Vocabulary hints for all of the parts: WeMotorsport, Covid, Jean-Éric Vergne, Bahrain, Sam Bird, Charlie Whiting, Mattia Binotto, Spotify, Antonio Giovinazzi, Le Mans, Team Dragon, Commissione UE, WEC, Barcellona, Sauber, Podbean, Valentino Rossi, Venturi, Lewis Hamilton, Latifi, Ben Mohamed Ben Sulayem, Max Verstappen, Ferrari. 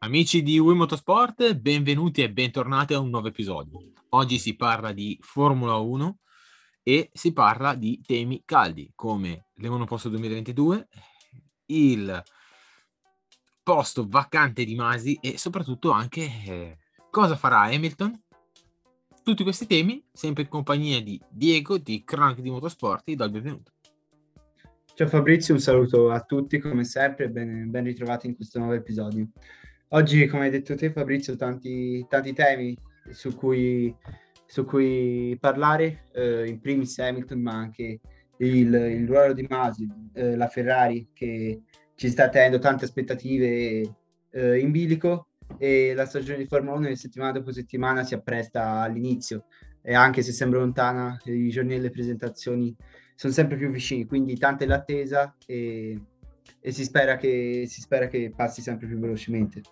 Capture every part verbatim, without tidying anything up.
Amici di WeMotorsport, benvenuti e bentornati a un nuovo episodio. Oggi si parla di Formula uno e si parla di temi caldi come le monoposto duemilaventidue, il posto vacante di Masi e soprattutto anche eh, cosa farà Hamilton. Tutti questi temi sempre in compagnia di Diego di Cronache di Motorsport. Ti do il benvenuto. Ciao Fabrizio, un saluto a tutti come sempre, ben, ben ritrovati in questo nuovo episodio. Oggi, come hai detto te Fabrizio, tanti, tanti temi su cui, su cui parlare, eh, in primis Hamilton ma anche il, il ruolo di Masi, eh, la Ferrari che ci sta tenendo tante aspettative eh, in bilico, e la stagione di Formula uno settimana dopo settimana si appresta all'inizio, e anche se sembra lontana i giorni delle presentazioni sono sempre più vicini, quindi tanta è l'attesa e, e si spera che, si spera che passi sempre più velocemente.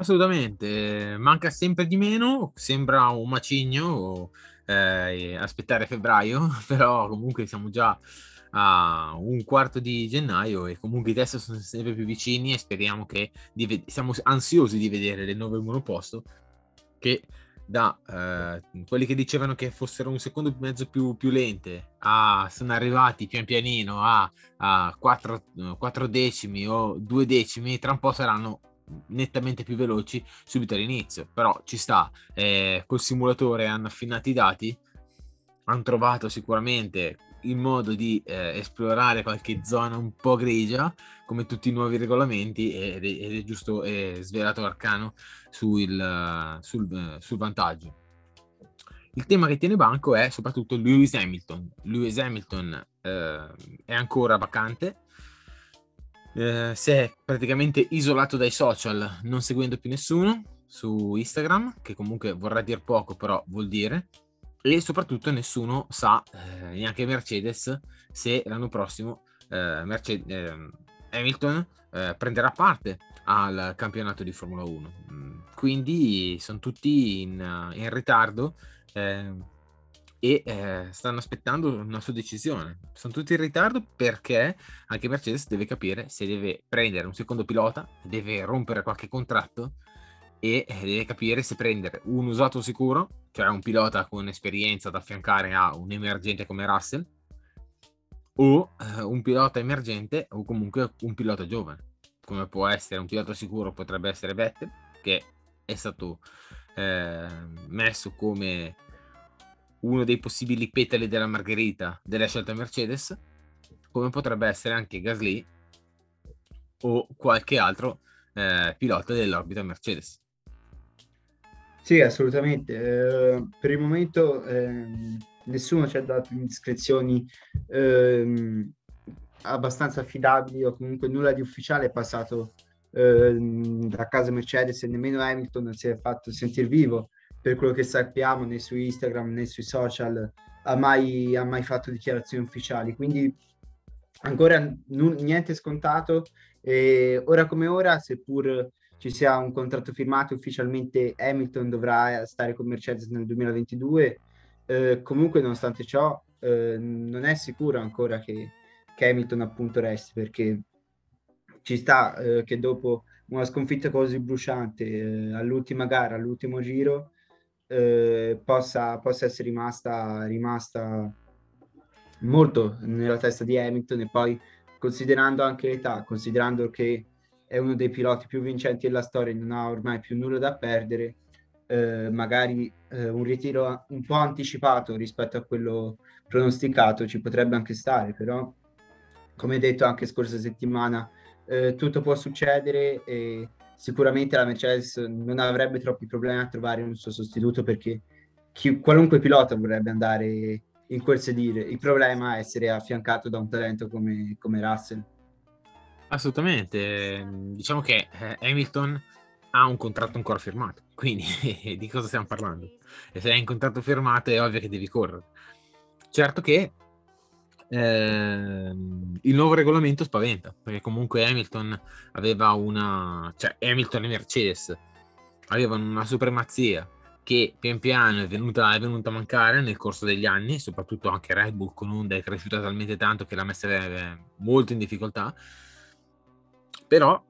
Assolutamente, manca sempre di meno, sembra un macigno eh, aspettare febbraio, però comunque siamo già a un quarto di gennaio e comunque i test sono sempre più vicini e speriamo che di, siamo ansiosi di vedere le nuove monoposto che da eh, quelli che dicevano che fossero un secondo e mezzo più, più lente a, sono arrivati pian pianino a, a quattro, quattro decimi o due decimi, tra un po' saranno nettamente più veloci subito all'inizio, però ci sta, eh, col simulatore hanno affinato i dati, hanno trovato sicuramente il modo di eh, esplorare qualche zona un po' grigia come tutti i nuovi regolamenti, ed è, ed è giusto è svelato l'arcano sul, sul, sul vantaggio. Il tema che tiene banco è soprattutto Lewis Hamilton. Lewis Hamilton eh, è ancora vacante, eh, si è praticamente isolato dai social, non seguendo più nessuno su Instagram, che comunque vorrà dire poco però vuol dire, e soprattutto nessuno sa, eh, neanche Mercedes, se l'anno prossimo eh, Mercedes, eh, Hamilton eh, prenderà parte al campionato di Formula uno, quindi sono tutti in, in ritardo eh, e eh, stanno aspettando una sua decisione. Sono tutti in ritardo perché anche Mercedes deve capire se deve prendere un secondo pilota, deve rompere qualche contratto e deve capire se prendere un usato sicuro, cioè un pilota con esperienza da affiancare a un emergente come Russell, o eh, un pilota emergente o comunque un pilota giovane come può essere un pilota sicuro, potrebbe essere Vettel, che è stato eh, messo come uno dei possibili petali della margherita della scelta Mercedes, come potrebbe essere anche Gasly o qualche altro eh, pilota dell'orbita Mercedes. Sì, assolutamente. Eh, per il momento eh, nessuno ci ha dato indiscrezioni eh, abbastanza affidabili, o comunque nulla di ufficiale è passato eh, da casa Mercedes, e nemmeno Hamilton si è fatto sentire vivo. Per quello che sappiamo, né su Instagram né sui social ha mai, ha mai fatto dichiarazioni ufficiali, quindi ancora n- niente scontato, e ora come ora, seppur ci sia un contratto firmato ufficialmente, Hamilton dovrà stare con Mercedes nel duemilaventidue, eh, comunque nonostante ciò eh, non è sicuro ancora che, che Hamilton appunto resti, perché ci sta eh, che dopo una sconfitta così bruciante eh, all'ultima gara, all'ultimo giro, eh, possa, possa essere rimasta, rimasta molto nella testa di Hamilton, e poi considerando anche l'età, considerando che è uno dei piloti più vincenti della storia, non ha ormai più nulla da perdere, eh, magari eh, un ritiro un po' anticipato rispetto a quello pronosticato ci potrebbe anche stare, però come detto anche scorsa settimana eh, tutto può succedere, e sicuramente la Mercedes non avrebbe troppi problemi a trovare un suo sostituto, perché chi, qualunque pilota vorrebbe andare in quel sedile. Il problema è essere affiancato da un talento come, come Russell. Assolutamente, diciamo che Hamilton ha un contratto ancora firmato, quindi di cosa stiamo parlando? E se hai un contratto firmato è ovvio che devi correre. Certo che eh, il nuovo regolamento spaventa, perché comunque Hamilton aveva una, cioè Hamilton e Mercedes avevano una supremazia che pian piano è venuta, è venuta a mancare nel corso degli anni, soprattutto anche Red Bull con Honda è cresciuta talmente tanto che l'ha messa molto in difficoltà. Però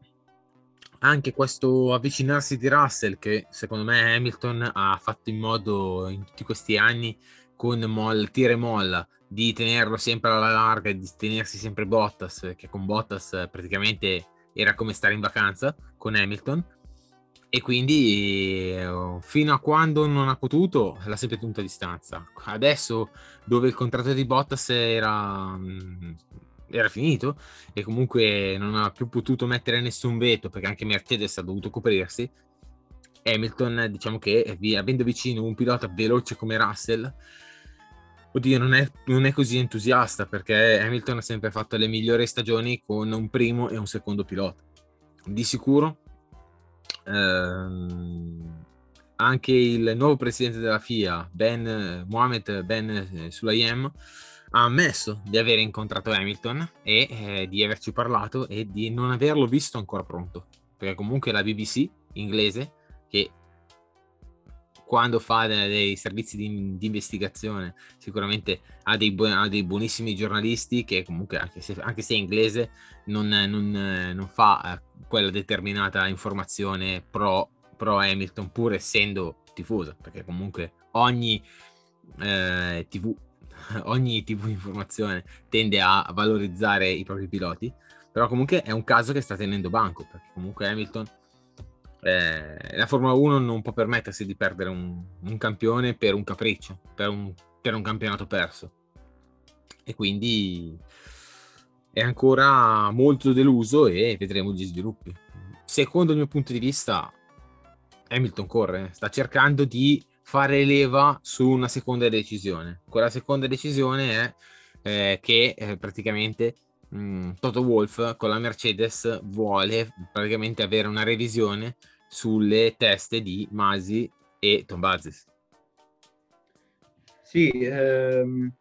anche questo avvicinarsi di Russell, che secondo me Hamilton ha fatto in modo in tutti questi anni con mol, tira e molla di tenerlo sempre alla larga, di tenersi sempre Bottas, che con Bottas praticamente era come stare in vacanza con Hamilton, e quindi fino a quando non ha potuto l'ha sempre tenuto a distanza. Adesso, dove il contratto di Bottas era... era finito e comunque non ha più potuto mettere nessun veto, perché anche Mercedes ha dovuto coprirsi, Hamilton, diciamo che avendo vicino un pilota veloce come Russell, oddio, non è, non è così entusiasta, perché Hamilton ha sempre fatto le migliori stagioni con un primo e un secondo pilota di sicuro. ehm, anche il nuovo presidente della FIA, Ben Mohamed Ben Sulayem, ha ammesso di aver incontrato Hamilton e eh, di averci parlato e di non averlo visto ancora pronto, perché comunque la B B C inglese, che quando fa dei, dei servizi di, di investigazione sicuramente ha dei, bu- ha dei buonissimi giornalisti, che comunque anche se, anche se è inglese non, non, non fa quella determinata informazione pro, pro Hamilton, pur essendo tifosa, perché comunque ogni eh, tv ogni tipo di informazione tende a valorizzare i propri piloti. Però comunque è un caso che sta tenendo banco, perché comunque Hamilton, eh, la Formula uno non può permettersi di perdere un, un campione per un capriccio, per un, per un campionato perso, e quindi è ancora molto deluso e vedremo gli sviluppi. Secondo il mio punto di vista Hamilton corre, sta cercando di fare leva su una seconda decisione. Quella seconda decisione è eh, che eh, praticamente mh, Toto Wolff con la Mercedes vuole praticamente avere una revisione sulle teste di Masi e Tombazis. Sì, ehm,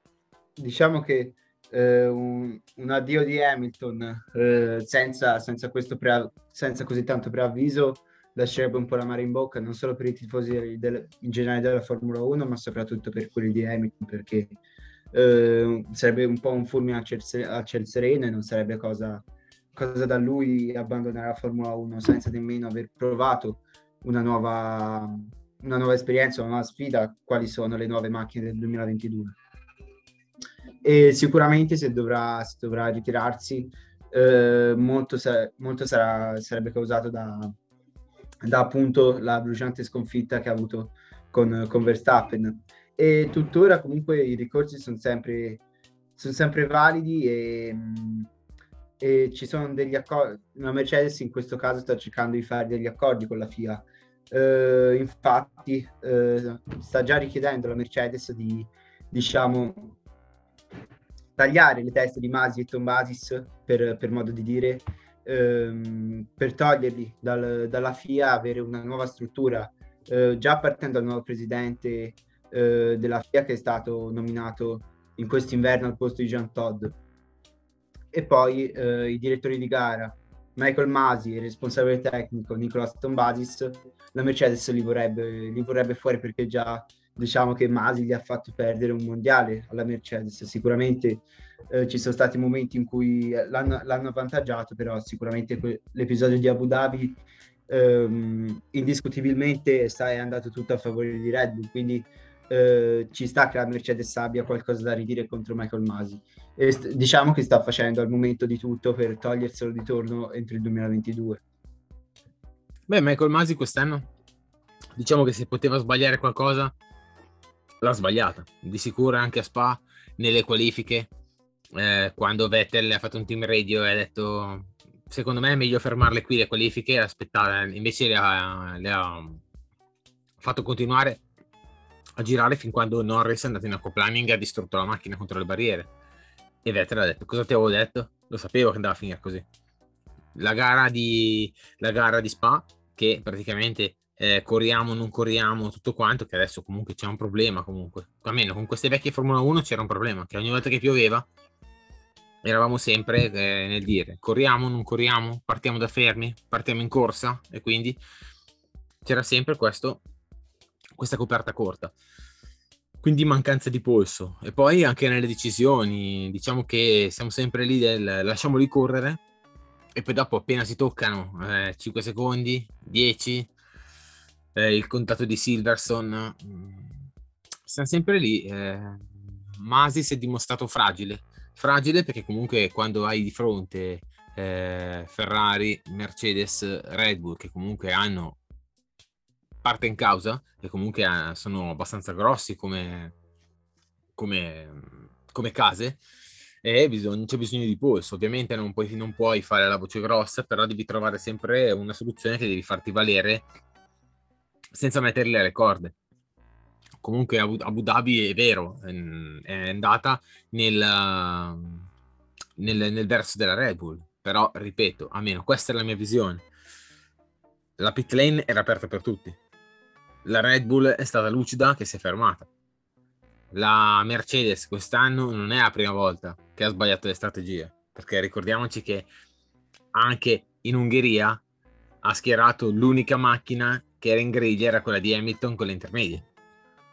diciamo che eh, un, un addio di Hamilton eh, senza, senza, questo pre- senza così tanto preavviso lascerebbe un po' la mare in bocca, non solo per i tifosi del, in generale della Formula uno, ma soprattutto per quelli di Hamilton, perché eh, sarebbe un po' un fulmine a ciel, a ciel sereno e non sarebbe cosa, cosa da lui abbandonare la Formula uno senza nemmeno aver provato una nuova, una nuova esperienza, una nuova sfida, quali sono le nuove macchine del duemilaventidue. E sicuramente se dovrà, se dovrà ritirarsi, eh, molto, sa- molto sarà, sarebbe causato da... da appunto la bruciante sconfitta che ha avuto con, con Verstappen, e tuttora comunque i ricorsi sono sempre, sono sempre validi e, e ci sono degli accordi. La Mercedes in questo caso sta cercando di fare degli accordi con la FIA, eh, infatti eh, sta già richiedendo la Mercedes di, diciamo, tagliare le teste di Masi e Tombazis, per, per modo di dire, per toglierli dal, dalla FIA, avere una nuova struttura, eh, già partendo dal nuovo presidente eh, della FIA, che è stato nominato in quest'inverno al posto di Jean Todt, e poi eh, i direttori di gara Michael Masi e responsabile tecnico Nikolas Tombazis. La Mercedes li vorrebbe, li vorrebbe fuori, perché già diciamo che Masi gli ha fatto perdere un mondiale alla Mercedes. Sicuramente eh, ci sono stati momenti in cui l'hanno, l'hanno avvantaggiato, però sicuramente que- l'episodio di Abu Dhabi ehm, indiscutibilmente sta, è andato tutto a favore di Red Bull, quindi eh, ci sta che la Mercedes abbia qualcosa da ridire contro Michael Masi. E st- diciamo che sta facendo al momento di tutto per toglierselo di torno entro il duemilaventidue. Beh, Michael Masi quest'anno, diciamo che se poteva sbagliare qualcosa l'ha sbagliata, di sicuro anche a Spa nelle qualifiche, eh, quando Vettel ha fatto un team radio e ha detto secondo me è meglio fermarle qui le qualifiche e aspettare, invece le ha, le ha fatto continuare a girare fin quando Norris è andato in aquaplaning e ha distrutto la macchina contro le barriere, e Vettel ha detto: cosa ti avevo detto? Lo sapevo che andava a finire così. La gara di, la gara di Spa, che praticamente eh, corriamo, non corriamo, tutto quanto, che adesso comunque c'è un problema, comunque almeno con queste vecchie Formula uno c'era un problema, che ogni volta che pioveva eravamo sempre eh, nel dire corriamo, non corriamo, partiamo da fermi, partiamo in corsa, e quindi c'era sempre questo, questa coperta corta, quindi mancanza di polso. E poi anche nelle decisioni, diciamo che siamo sempre lì del lasciamoli correre, e poi dopo appena si toccano eh, cinque secondi, dieci, eh, il contatto di Silverstone, siamo sempre lì. eh, Masi si è dimostrato fragile, fragile perché comunque quando hai di fronte eh, Ferrari, Mercedes, Red Bull, che comunque hanno parte in causa e comunque eh, sono abbastanza grossi come, come, come case, e bisogna, c'è bisogno di polso. Ovviamente non puoi, non puoi fare la voce grossa, però devi trovare sempre una soluzione che devi farti valere senza metterle alle corde. Comunque Abu Dhabi è vero, è andata nel, nel, nel verso della Red Bull, però ripeto, almeno questa è la mia visione, la pit lane era aperta per tutti, la Red Bull è stata lucida che si è fermata, la Mercedes quest'anno non è la prima volta che ha sbagliato le strategie, perché ricordiamoci che anche in Ungheria ha schierato l'unica macchina che era in griglia, era quella di Hamilton con le intermedie,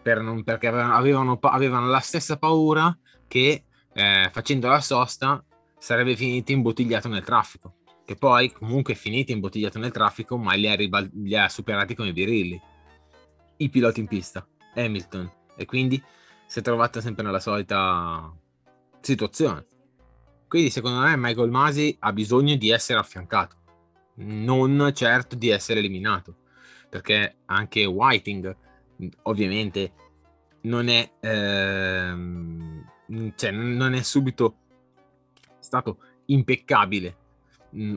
per non, perché avevano, avevano la stessa paura che eh, facendo la sosta sarebbe finito imbottigliato nel traffico, che poi comunque è finito imbottigliato nel traffico, ma li ha, ribal- li ha superati come birilli i piloti in pista, Hamilton, e quindi si è trovata sempre nella solita situazione. Quindi secondo me Michael Masi ha bisogno di essere affiancato, non certo di essere eliminato, perché anche Whiting ovviamente non è ehm, cioè non è subito stato impeccabile,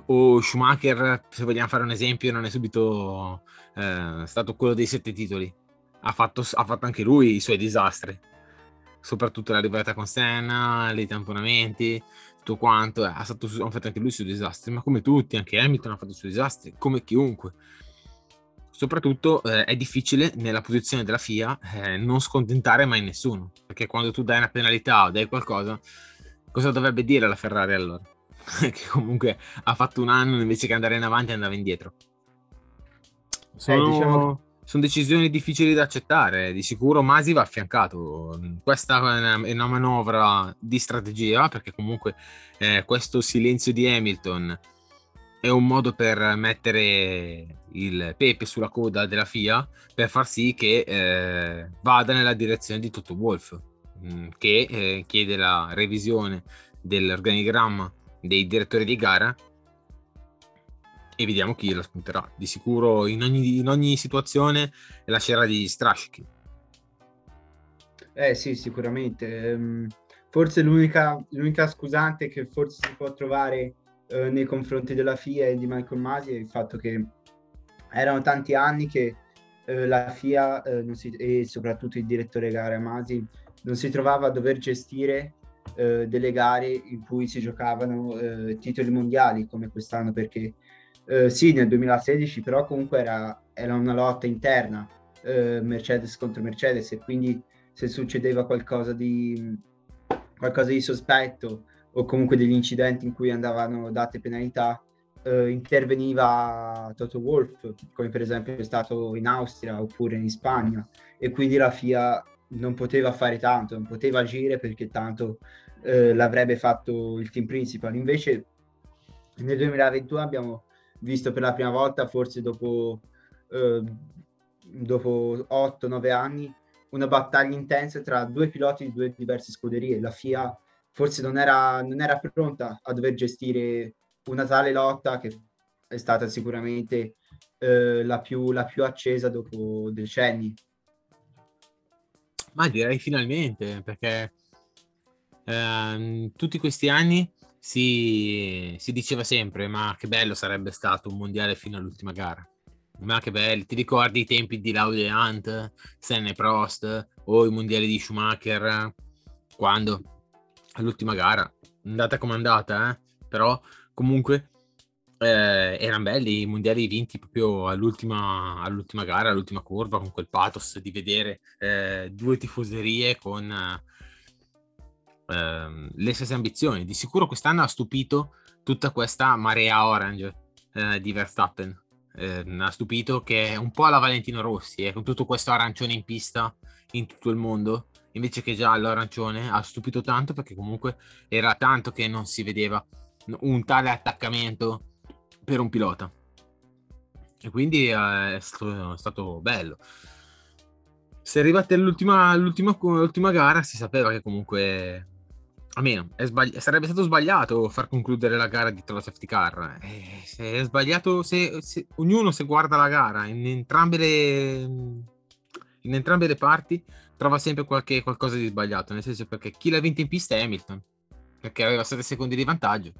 o Schumacher, se vogliamo fare un esempio, non è subito eh, stato quello dei sette titoli, ha fatto, ha fatto anche lui i suoi disastri, soprattutto la rivalità con Senna, i tamponamenti, tutto quanto, ha, stato, ha fatto anche lui i suoi disastri, ma come tutti, anche Hamilton ha fatto i suoi disastri, come chiunque. Soprattutto eh, è difficile nella posizione della F I A eh, non scontentare mai nessuno, perché quando tu dai una penalità o dai qualcosa, cosa dovrebbe dire la Ferrari allora? Che comunque ha fatto un anno, invece che andare in avanti andava indietro. Sono, eh, diciamo... sono decisioni difficili da accettare, di sicuro Masi va affiancato. Questa è una manovra di strategia, perché comunque eh, questo silenzio di Hamilton è un modo per mettere il pepe sulla coda della F I A, per far sì che eh, vada nella direzione di Toto Wolff, mh, che eh, chiede la revisione dell'organigramma dei direttori di gara, e vediamo chi la spunterà. Di sicuro in ogni, in ogni situazione lascerà degli strascichi. Eh sì, sicuramente. Forse l'unica, l'unica scusante che forse si può trovare nei confronti della F I A e di Michael Masi è il fatto che erano tanti anni che eh, la F I A eh, non si, e soprattutto il direttore gara Masi non si trovava a dover gestire eh, delle gare in cui si giocavano eh, titoli mondiali come quest'anno, perché eh, sì, nel duemilasedici però comunque era, era una lotta interna eh, Mercedes contro Mercedes, e quindi se succedeva qualcosa di qualcosa di sospetto o comunque degli incidenti in cui andavano date penalità, eh, interveniva Toto Wolff, come per esempio è stato in Austria oppure in Spagna, e quindi la F I A non poteva fare tanto, non poteva agire, perché tanto eh, l'avrebbe fatto il team principal. Invece nel duemilaventuno abbiamo visto per la prima volta, forse dopo, eh, dopo otto nove anni, una battaglia intensa tra due piloti di due diverse scuderie. La F I A forse non era, non era pronta a dover gestire una tale lotta, che è stata sicuramente eh, la, più, la più accesa dopo decenni. Ma direi finalmente, perché eh, tutti questi anni si, si diceva sempre, ma che bello sarebbe stato un mondiale fino all'ultima gara. Ma che bello, ti ricordi i tempi di Lauda e Hunt, Senna e Prost, o i mondiali di Schumacher, quando all'ultima gara, andata come andata, eh? Però comunque eh, erano belli i mondiali vinti proprio all'ultima, all'ultima gara, all'ultima curva, con quel pathos di vedere eh, due tifoserie con eh, le stesse ambizioni. Di sicuro quest'anno ha stupito tutta questa marea orange eh, di Verstappen. Eh, ha stupito che è un po' alla Valentino Rossi, eh, con tutto questo arancione in pista in tutto il mondo invece che giallo arancione. Ha stupito tanto perché comunque era tanto che non si vedeva un tale attaccamento per un pilota, e quindi è stato, è stato bello. Se arrivate all'ultima, all'ultima, all'ultima gara si sapeva che comunque, almeno sbagli- sarebbe stato sbagliato far concludere la gara dietro la safety car. Eh, se è sbagliato, se, se ognuno se guarda la gara in entrambe le, in entrambe le parti trova sempre qualche, qualcosa di sbagliato, nel senso, perché chi l'ha vinta in pista è Hamilton, perché aveva sette secondi di vantaggio.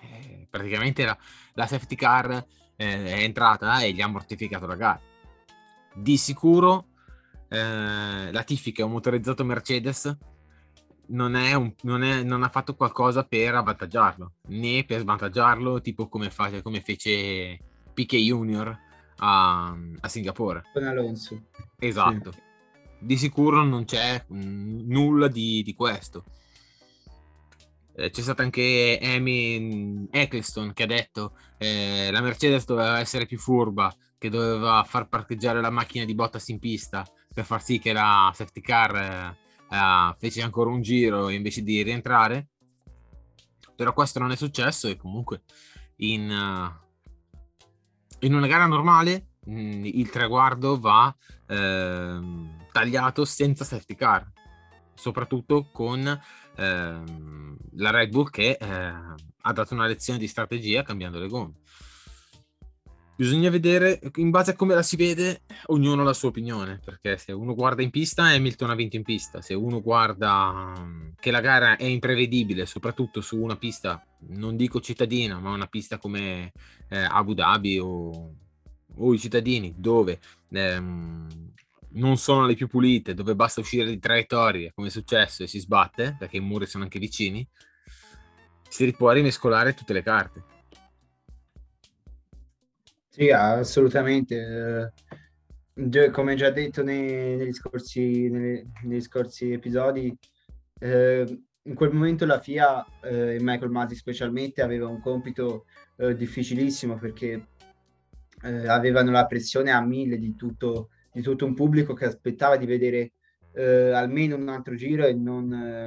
Eh, praticamente la, la safety car eh, è entrata e gli ha mortificato la gara. Di sicuro eh, Latifi, che è un motorizzato Mercedes, Non, è un, non, è, non ha fatto qualcosa per avvantaggiarlo né per svantaggiarlo, tipo come, fa, come fece Piquet Junior a, a Singapore con Alonso. Esatto, sì. Di sicuro non c'è mh, nulla di, di questo. Eh, c'è stato anche Amy Eccleston che ha detto eh, la Mercedes doveva essere più furba, che doveva far parcheggiare la macchina di Bottas in pista per far sì che la safety car eh, Uh, fece ancora un giro invece di rientrare. Però questo non è successo, e comunque in, uh, in una gara normale mh, il traguardo va uh, tagliato senza safety car, soprattutto con uh, la Red Bull che uh, ha dato una lezione di strategia cambiando le gomme. Bisogna vedere, in base a come la si vede, ognuno ha la sua opinione, perché se uno guarda in pista, Hamilton ha vinto in pista. Se uno guarda che la gara è imprevedibile, soprattutto su una pista, non dico cittadina, ma una pista come eh, Abu Dhabi o, o i cittadini, dove ehm, non sono le più pulite, dove basta uscire di traiettoria, come è successo, e si sbatte, perché i muri sono anche vicini, si può rimescolare tutte le carte. Sì, assolutamente. Eh, come già detto nei, negli, scorsi, nelle, negli scorsi episodi, eh, in quel momento la F I A eh, e Michael Masi specialmente aveva un compito eh, difficilissimo, perché eh, avevano la pressione a mille di tutto, di tutto un pubblico che aspettava di vedere eh, almeno un altro giro e non, eh,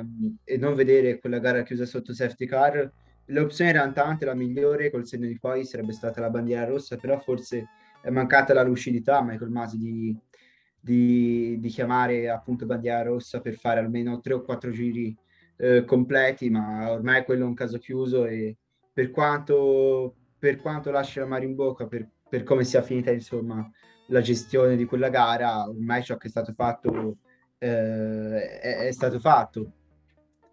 e non vedere quella gara chiusa sotto safety car. Le opzioni erano tante, la migliore col segno di poi sarebbe stata la bandiera rossa, però forse è mancata la lucidità a Michael Masi di, di, di chiamare appunto bandiera rossa per fare almeno tre o quattro giri eh, completi, ma ormai quello è un caso chiuso, e per quanto, per quanto lascia la mano in bocca per, per come sia finita insomma la gestione di quella gara, ormai ciò che è stato fatto eh, è, è stato fatto.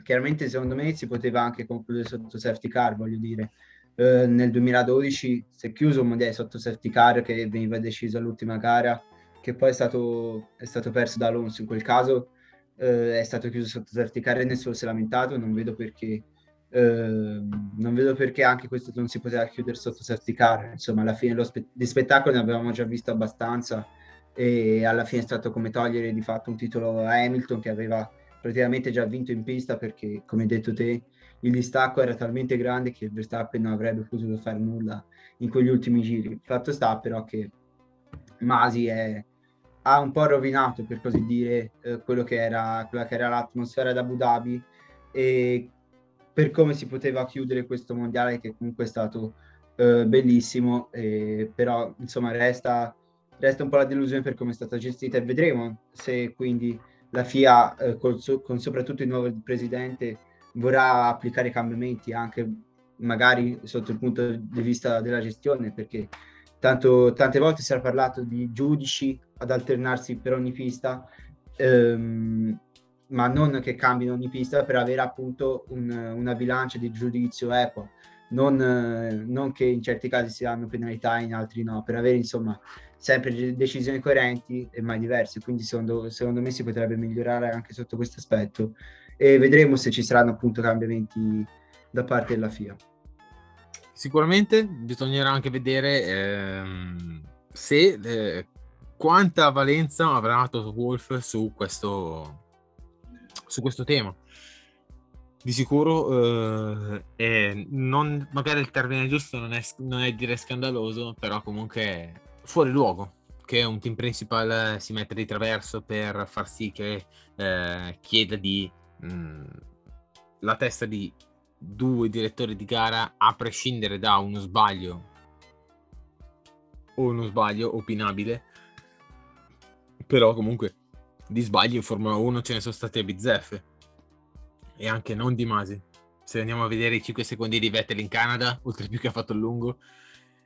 Chiaramente secondo me si poteva anche concludere sotto safety car, voglio dire. Eh, nel duemiladodici si è chiuso un mondiale sotto safety car che veniva deciso all'ultima gara, che poi è stato, è stato perso da Alonso. In quel caso eh, è stato chiuso sotto safety car e nessuno si è lamentato, non vedo perché, eh, non vedo perché anche questo non si poteva chiudere sotto safety car. Insomma, alla fine lo spe- di spettacolo ne avevamo già visto abbastanza, e alla fine è stato come togliere di fatto un titolo a Hamilton, che aveva praticamente già vinto in pista, perché come hai detto te il distacco era talmente grande che Verstappen non avrebbe potuto fare nulla in quegli ultimi giri. Fatto sta però che Masi è, ha un po' rovinato, per così dire, eh, quello che era, quella che era l'atmosfera da Abu Dhabi, e per come si poteva chiudere questo mondiale, che comunque è stato eh, bellissimo, eh, però insomma resta, resta un po' la delusione per come è stata gestita, e vedremo se quindi la F I A eh, col so- con soprattutto il nuovo presidente vorrà applicare cambiamenti anche magari sotto il punto di vista della gestione, perché tanto, tante volte si era parlato di giudici ad alternarsi per ogni pista, ehm, ma non che cambino ogni pista, per avere appunto un, una bilancia di giudizio equo, non, non che in certi casi si danno penalità, in altri no, per avere insomma sempre decisioni coerenti e mai diverse. Quindi secondo, secondo me si potrebbe migliorare anche sotto questo aspetto, e vedremo se ci saranno appunto cambiamenti da parte della FIA. Sicuramente bisognerà anche vedere ehm, se eh, quanta valenza avrà Toto Wolff su questo su questo tema. Di sicuro eh, eh, non, magari il termine giusto non è, non è dire scandaloso, però comunque fuori luogo che un team principal si mette di traverso per far sì che eh, chieda di mh, la testa di due direttori di gara, a prescindere da uno sbaglio o uno sbaglio opinabile. Però comunque di sbagli in Formula uno ce ne sono state bizzeffe, e anche non di Masi. Se andiamo a vedere i cinque secondi di Vettel in Canada, oltre più che ha fatto il lungo,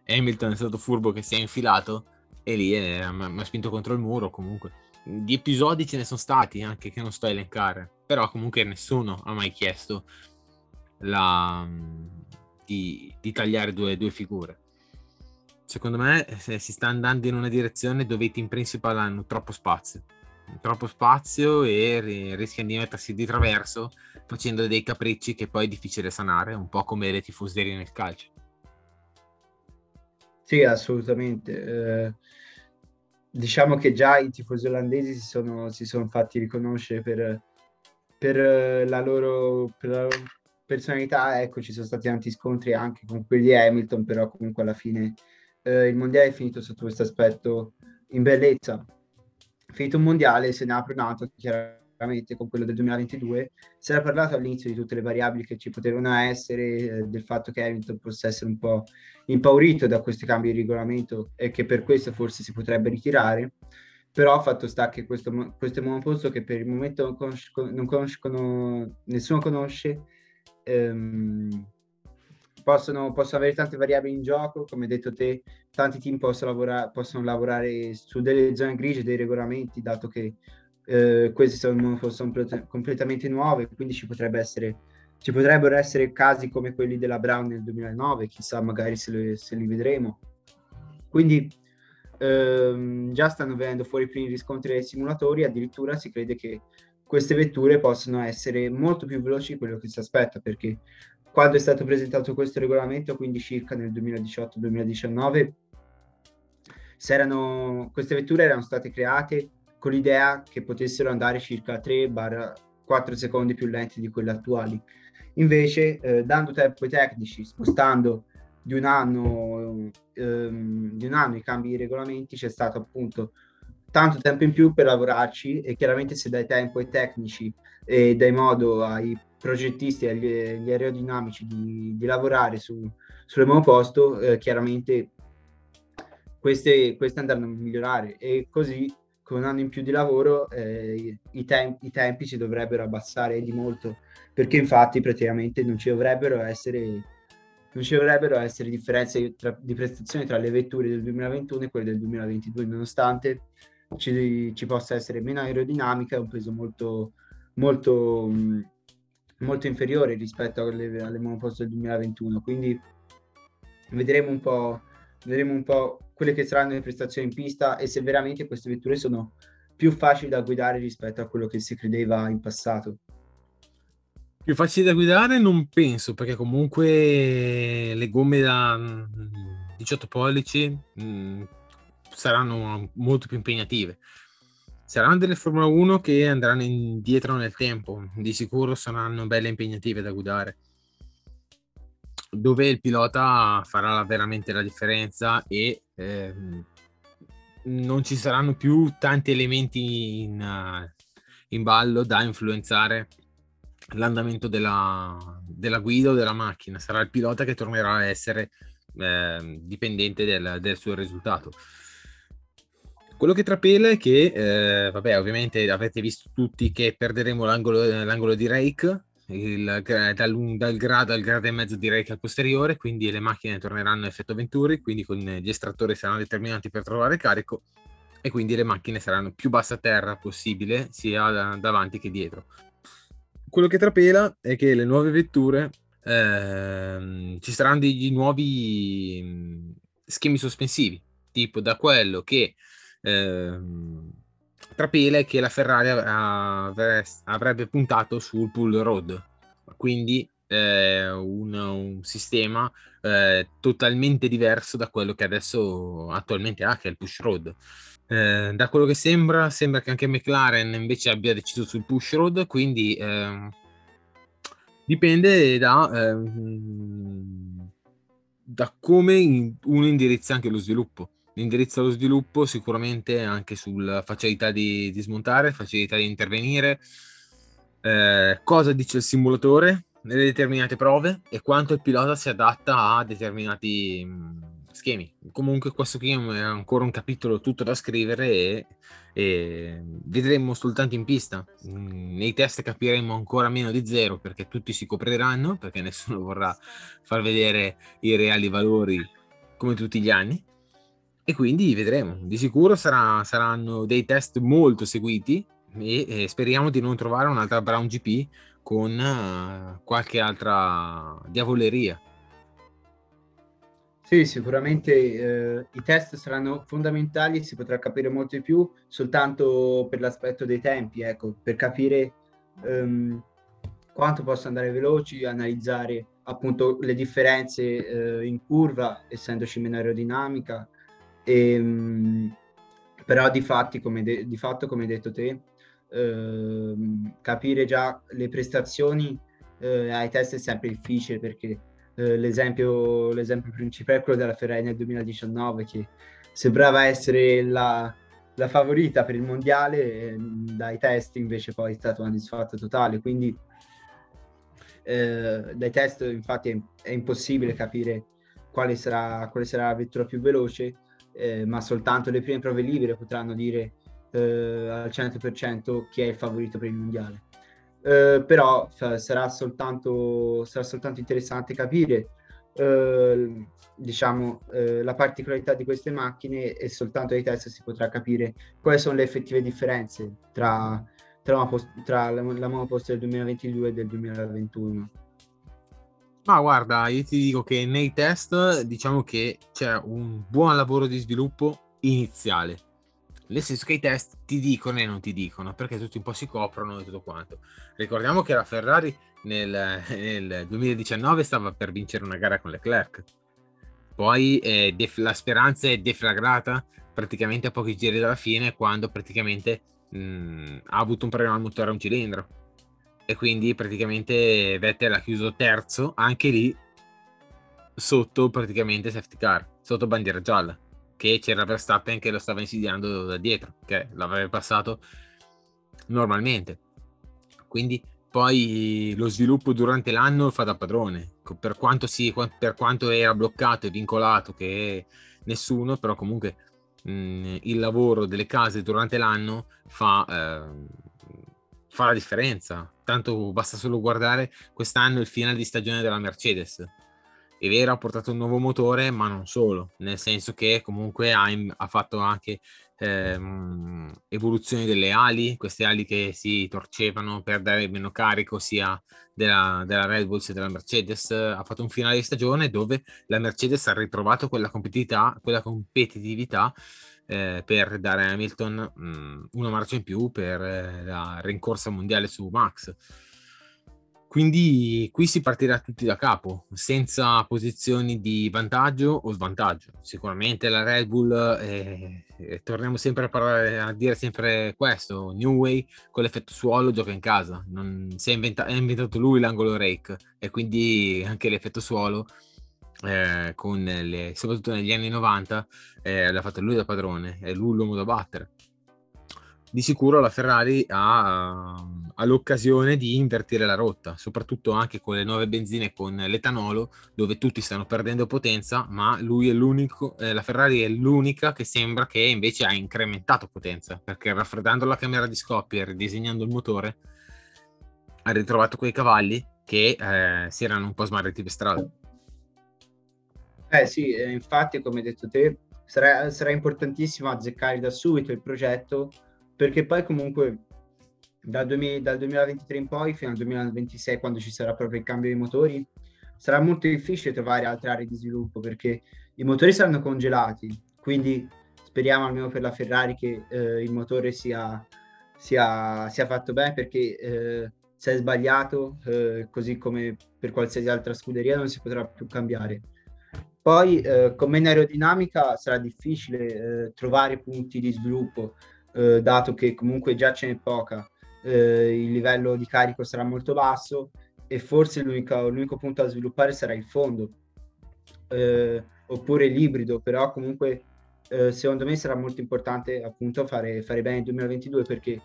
Hamilton è stato furbo che si è infilato e lì mi ha spinto contro il muro. Comunque di episodi ce ne sono stati anche che non sto a elencare, però comunque nessuno ha mai chiesto la, di, di tagliare due, due figure. Secondo me se si sta andando in una direzione dove i team principal hanno troppo spazio troppo spazio e rischiano di mettersi di traverso facendo dei capricci che poi è difficile sanare, un po' come le tifoserie nel calcio. Sì, assolutamente. Eh, diciamo che già i tifosi olandesi si sono, si sono fatti riconoscere per, per la loro... Per la loro... personalità, ecco, ci sono stati tanti scontri anche con quelli di Hamilton, però comunque alla fine eh, il mondiale è finito sotto questo aspetto in bellezza. Finito un mondiale, se ne apre un altro chiaramente con quello del duemilaventidue. Si era parlato all'inizio di tutte le variabili che ci potevano essere, eh, del fatto che Hamilton possa essere un po' impaurito da questi cambi di regolamento e che per questo forse si potrebbe ritirare. Però fatto sta che questo, questo è un monoposto che per il momento non conoscono, non conoscono nessuno conosce. Um, possono, possono avere tante variabili in gioco, come hai detto te, tanti team possono, lavora, possono lavorare su delle zone grigie dei regolamenti, dato che eh, queste sono, sono completamente nuove, quindi ci, potrebbe essere, ci potrebbero essere casi come quelli della Brown nel duemilanove, chissà, magari se, le, se li vedremo. Quindi ehm, già stanno venendo fuori i primi riscontri dei simulatori, addirittura si crede che queste vetture possono essere molto più veloci di quello che si aspetta, perché quando è stato presentato questo regolamento, quindi circa nel duemiladiciotto duemiladiciannove, s'erano, queste vetture erano state create con l'idea che potessero andare circa tre a quattro secondi più lenti di quelle attuali. Invece, eh, dando tempo ai tecnici, spostando di un anno, ehm, di un anno i cambi di regolamenti, c'è stato appunto tanto tempo in più per lavorarci, e chiaramente se dai tempo ai tecnici e dai modo ai progettisti e agli, agli aerodinamici di, di lavorare su, sulle monoposto, eh, chiaramente queste, queste andranno a migliorare, e così con un anno in più di lavoro eh, i, tem- i tempi si dovrebbero abbassare di molto, perché infatti praticamente non ci dovrebbero essere non ci dovrebbero essere differenze tra, di prestazione tra le vetture del duemilaventuno e quelle del duemilaventidue, nonostante Ci, ci possa essere meno aerodinamica e un peso molto molto molto inferiore rispetto alle, alle monoposto del duemilaventuno. Quindi vedremo un po' vedremo un po' quelle che saranno le prestazioni in pista e se veramente queste vetture sono più facili da guidare rispetto a quello che si credeva in passato. Più facili da guidare non penso, perché comunque le gomme da diciotto pollici mh, saranno molto più impegnative. Saranno delle Formula uno che andranno indietro nel tempo, di sicuro saranno belle impegnative da guidare, dove il pilota farà veramente la differenza e ehm, non ci saranno più tanti elementi in, uh, in ballo da influenzare l'andamento della, della guida o della macchina. Sarà il pilota che tornerà a essere eh, dipendente del, del suo risultato. Quello che trapela è che, eh, vabbè, ovviamente avete visto tutti che perderemo l'angolo, l'angolo di rake, il, dal, dal grado al grado e mezzo di rake al posteriore, quindi le macchine torneranno a effetto Venturi, quindi con gli estrattori saranno determinanti per trovare carico, e quindi le macchine saranno più bassa terra possibile sia davanti che dietro. Quello che trapela è che le nuove vetture, ehm, ci saranno degli nuovi schemi sospensivi, tipo da quello che ehm, trapela è che la Ferrari avre- avrebbe puntato sul pull road, quindi eh, un, un sistema eh, totalmente diverso da quello che adesso attualmente ha, che è il push road. Eh, da quello che sembra, sembra che anche McLaren invece abbia deciso sul push road, quindi eh, dipende da, eh, da come in, uno indirizza anche lo sviluppo. Indirizza lo sviluppo sicuramente anche sulla facilità di, di smontare, facilità di intervenire, eh, cosa dice il simulatore nelle determinate prove e quanto il pilota si adatta a determinati mh, schemi. Comunque questo qui è ancora un capitolo tutto da scrivere e, e vedremo soltanto in pista. Mh, nei test capiremo ancora meno di zero, perché tutti si copriranno, perché nessuno vorrà far vedere i reali valori come tutti gli anni. E quindi vedremo, di sicuro sarà, saranno dei test molto seguiti e, e speriamo di non trovare un'altra Brown G P con uh, qualche altra diavoleria. Sì, sicuramente eh, i test saranno fondamentali, si potrà capire molto di più soltanto per l'aspetto dei tempi, ecco, per capire ehm, quanto possa andare veloci, analizzare appunto le differenze eh, in curva, essendoci meno aerodinamica. E, però di, fatti, come de- di fatto come hai detto te, ehm, capire già le prestazioni eh, ai test è sempre difficile, perché eh, l'esempio, l'esempio principale è quello della Ferrari nel duemiladiciannove, che sembrava essere la, la favorita per il mondiale, eh, dai test invece poi è stata una disfatta totale, quindi eh, dai test infatti è, è impossibile capire quale sarà, quale sarà la vettura più veloce. Eh, ma soltanto le prime prove libere potranno dire eh, al cento per cento chi è il favorito per il mondiale. Eh, però f- sarà, soltanto, sarà soltanto interessante capire eh, diciamo, eh, la particolarità di queste macchine, e soltanto dai test si potrà capire quali sono le effettive differenze tra, tra, pos- tra la, la monoposto del duemilaventidue e del duemilaventuno. Ma guarda, io ti dico che nei test diciamo che c'è un buon lavoro di sviluppo iniziale, nel senso che i test ti dicono e non ti dicono, perché tutti un po' si coprono e tutto quanto. Ricordiamo che la Ferrari nel, nel duemiladiciannove stava per vincere una gara con Leclerc, poi eh, def- la speranza è deflagrata praticamente a pochi giri dalla fine, quando praticamente mh, ha avuto un problema al motore a un cilindro. E quindi praticamente Vettel ha chiuso terzo, anche lì sotto praticamente safety car, sotto bandiera gialla, che c'era Verstappen che lo stava insidiando da dietro, che l'avrebbe passato normalmente. Quindi poi lo sviluppo durante l'anno fa da padrone, per quanto, si, per quanto era bloccato e vincolato che nessuno, però comunque mh, il lavoro delle case durante l'anno fa... Eh, fa la differenza. Tanto basta solo guardare quest'anno il finale di stagione della Mercedes. È vero, ha portato un nuovo motore, ma non solo, nel senso che comunque ha, ha fatto anche ehm, evoluzioni delle ali, queste ali che si torcevano per dare meno carico sia della, della Red Bull sia della Mercedes. Ha fatto un finale di stagione dove la Mercedes ha ritrovato quella competitività, quella competitività Eh, per dare a Hamilton mh, una marcia in più per eh, la rincorsa mondiale su Max. Quindi qui si partirà tutti da capo, senza posizioni di vantaggio o svantaggio. Sicuramente la Red Bull, eh, eh, torniamo sempre a, parlare, a dire sempre questo, New Way con l'effetto suolo gioca in casa, non, si è, inventa- è inventato lui l'angolo rake, e quindi anche l'effetto suolo, Eh, con le, soprattutto negli anni novanta, eh, l'ha fatto lui da padrone, è lui l'uomo da battere. Di sicuro la Ferrari ha, ha l'occasione di invertire la rotta, soprattutto anche con le nuove benzine, con l'etanolo, dove tutti stanno perdendo potenza, ma lui è l'unico, eh, la Ferrari è l'unica che sembra che invece ha incrementato potenza, perché raffreddando la camera di scoppio e ridisegnando il motore ha ritrovato quei cavalli che eh, si erano un po' smarriti per strada. Eh sì, infatti come hai detto te, sarà, sarà importantissimo azzeccare da subito il progetto, perché poi comunque dal, duemila, dal duemilaventitré in poi fino al duemilaventisei, quando ci sarà proprio il cambio dei motori, sarà molto difficile trovare altre aree di sviluppo, perché i motori saranno congelati. Quindi speriamo almeno per la Ferrari che eh, il motore sia, sia, sia fatto bene, perché eh, se è sbagliato, eh, così come per qualsiasi altra scuderia, non si potrà più cambiare. Poi eh, con meno aerodinamica sarà difficile eh, trovare punti di sviluppo, eh, dato che comunque già ce n'è poca, eh, il livello di carico sarà molto basso e forse l'unico, l'unico punto da sviluppare sarà il fondo, eh, oppure l'ibrido. Però comunque eh, secondo me sarà molto importante appunto fare, fare bene il duemilaventidue, perché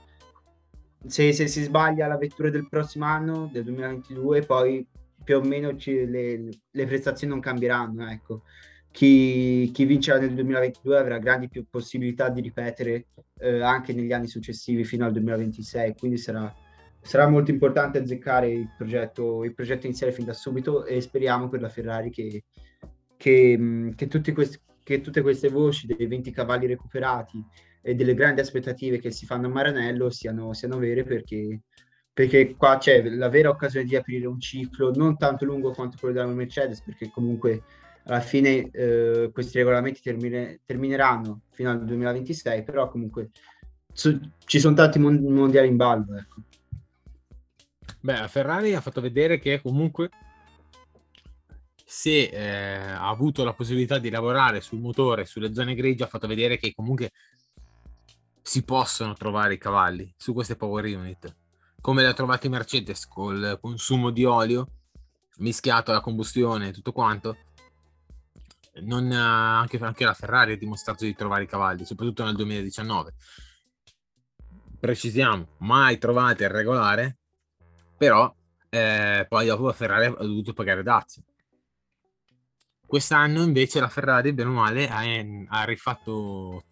se, se si sbaglia la vettura del prossimo anno, del duemilaventidue, poi più o meno ci, le, le prestazioni non cambieranno, ecco. Chi, chi vincerà nel duemilaventidue avrà grandi più possibilità di ripetere eh, anche negli anni successivi fino al duemilaventisei, quindi sarà, sarà molto importante azzeccare il progetto, il progetto iniziale fin da subito, e speriamo per la Ferrari che, che, che, tutti questi, che tutte queste voci dei venti cavalli recuperati e delle grandi aspettative che si fanno a Maranello siano, siano vere, perché... perché qua c'è la vera occasione di aprire un ciclo non tanto lungo quanto quello della Mercedes, perché comunque alla fine eh, questi regolamenti termine, termineranno fino al duemilaventisei, però comunque su, ci sono tanti mond- mondiali in ballo, ecco. Beh, la Ferrari ha fatto vedere che comunque se eh, ha avuto la possibilità di lavorare sul motore, sulle zone grigie, ha fatto vedere che comunque si possono trovare i cavalli su queste power unit, come le ha trovate Mercedes col consumo di olio mischiato alla combustione e tutto quanto. Non, anche, anche la Ferrari ha dimostrato di trovare i cavalli, soprattutto nel duemiladiciannove. Precisiamo, mai trovate il regolare, però eh, poi dopo la Ferrari ha dovuto pagare dazio. Quest'anno invece la Ferrari, bene o male, ha, ha rifatto...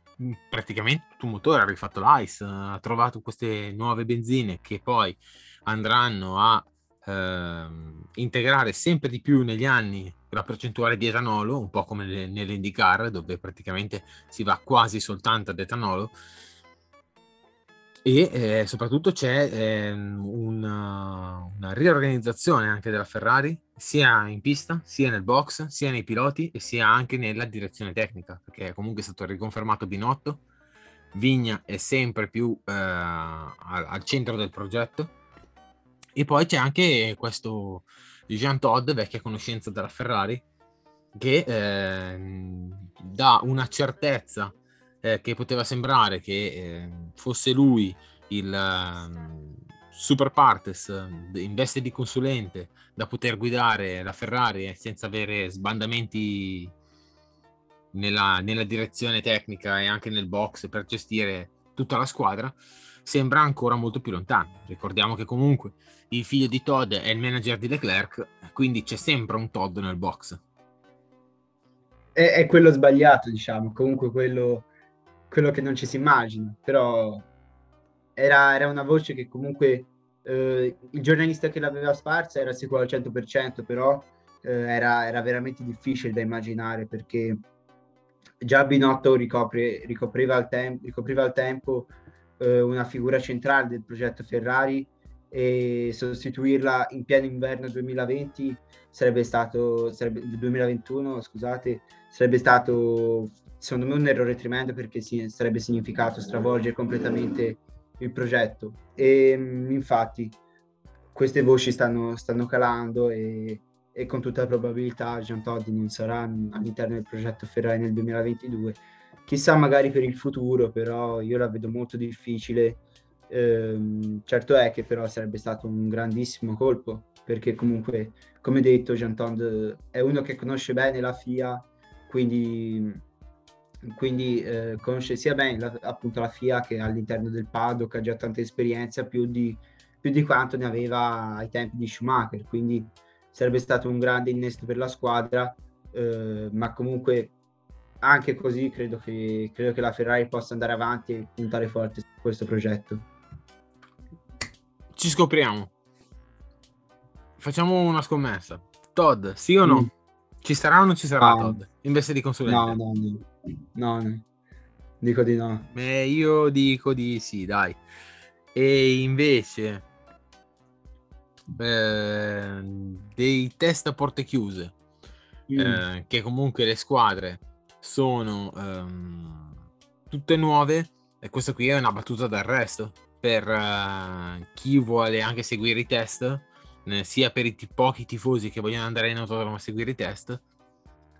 praticamente tutto un motore, ha rifatto l'Ice, ha trovato queste nuove benzine che poi andranno a eh, integrare sempre di più negli anni la percentuale di etanolo, un po' come le, nell'IndyCar, dove praticamente si va quasi soltanto ad etanolo. E eh, soprattutto c'è eh, una, una riorganizzazione anche della Ferrari, sia in pista, sia nel box, sia nei piloti e sia anche nella direzione tecnica, perché comunque è stato riconfermato Binotto. Vigna è sempre più eh, al, al centro del progetto, e poi c'è anche questo Jean Todt, vecchia conoscenza della Ferrari, che eh, dà una certezza Eh, che poteva sembrare che eh, fosse lui il eh, super partes in veste di consulente da poter guidare la Ferrari senza avere sbandamenti nella, nella direzione tecnica e anche nel box per gestire tutta la squadra, sembra ancora molto più lontano. Ricordiamo che comunque il figlio di Todt è il manager di Leclerc, quindi c'è sempre un Todt nel box. È, è quello sbagliato, diciamo, comunque quello... quello che non ci si immagina, però era, era una voce che comunque eh, il giornalista che l'aveva sparsa era sicuro al cento per cento, però eh, era, era veramente difficile da immaginare, perché già Binotto ricopre, ricopriva al, tem- ricopriva al tempo eh, una figura centrale del progetto Ferrari, e sostituirla in pieno inverno duemilaventi sarebbe stato, sarebbe, duemilaventuno scusate, sarebbe stato... secondo me un errore tremendo, perché si, sarebbe significato stravolgere completamente il progetto. E infatti queste voci stanno, stanno calando e, e con tutta probabilità Jean Todt non sarà all'interno del progetto Ferrari nel duemilaventidue. Chissà, magari per il futuro, però io la vedo molto difficile. Ehm, certo è che però sarebbe stato un grandissimo colpo, perché comunque, come detto, Jean Todt è uno che conosce bene la FIA, quindi... quindi eh, conosce sia bene la, appunto la FIA che all'interno del paddock ha già tanta esperienza, più di, più di quanto ne aveva ai tempi di Schumacher, quindi sarebbe stato un grande innesto per la squadra, eh, ma comunque anche così credo che, credo che la Ferrari possa andare avanti e puntare forte su questo progetto. Ci scopriamo, facciamo una scommessa: Todt sì o no? Mm. Ci sarà o non ci sarà, no. Todd? In veste di consulente? No, no, no, no. Dico di no. Beh, io dico di sì, dai. E invece eh, dei test a porte chiuse, mm. eh, che comunque le squadre sono ehm, tutte nuove, e questa qui è una battuta d'arresto per eh, chi vuole anche seguire i test, sia per i t- pochi tifosi che vogliono andare in autodromo a seguire i test,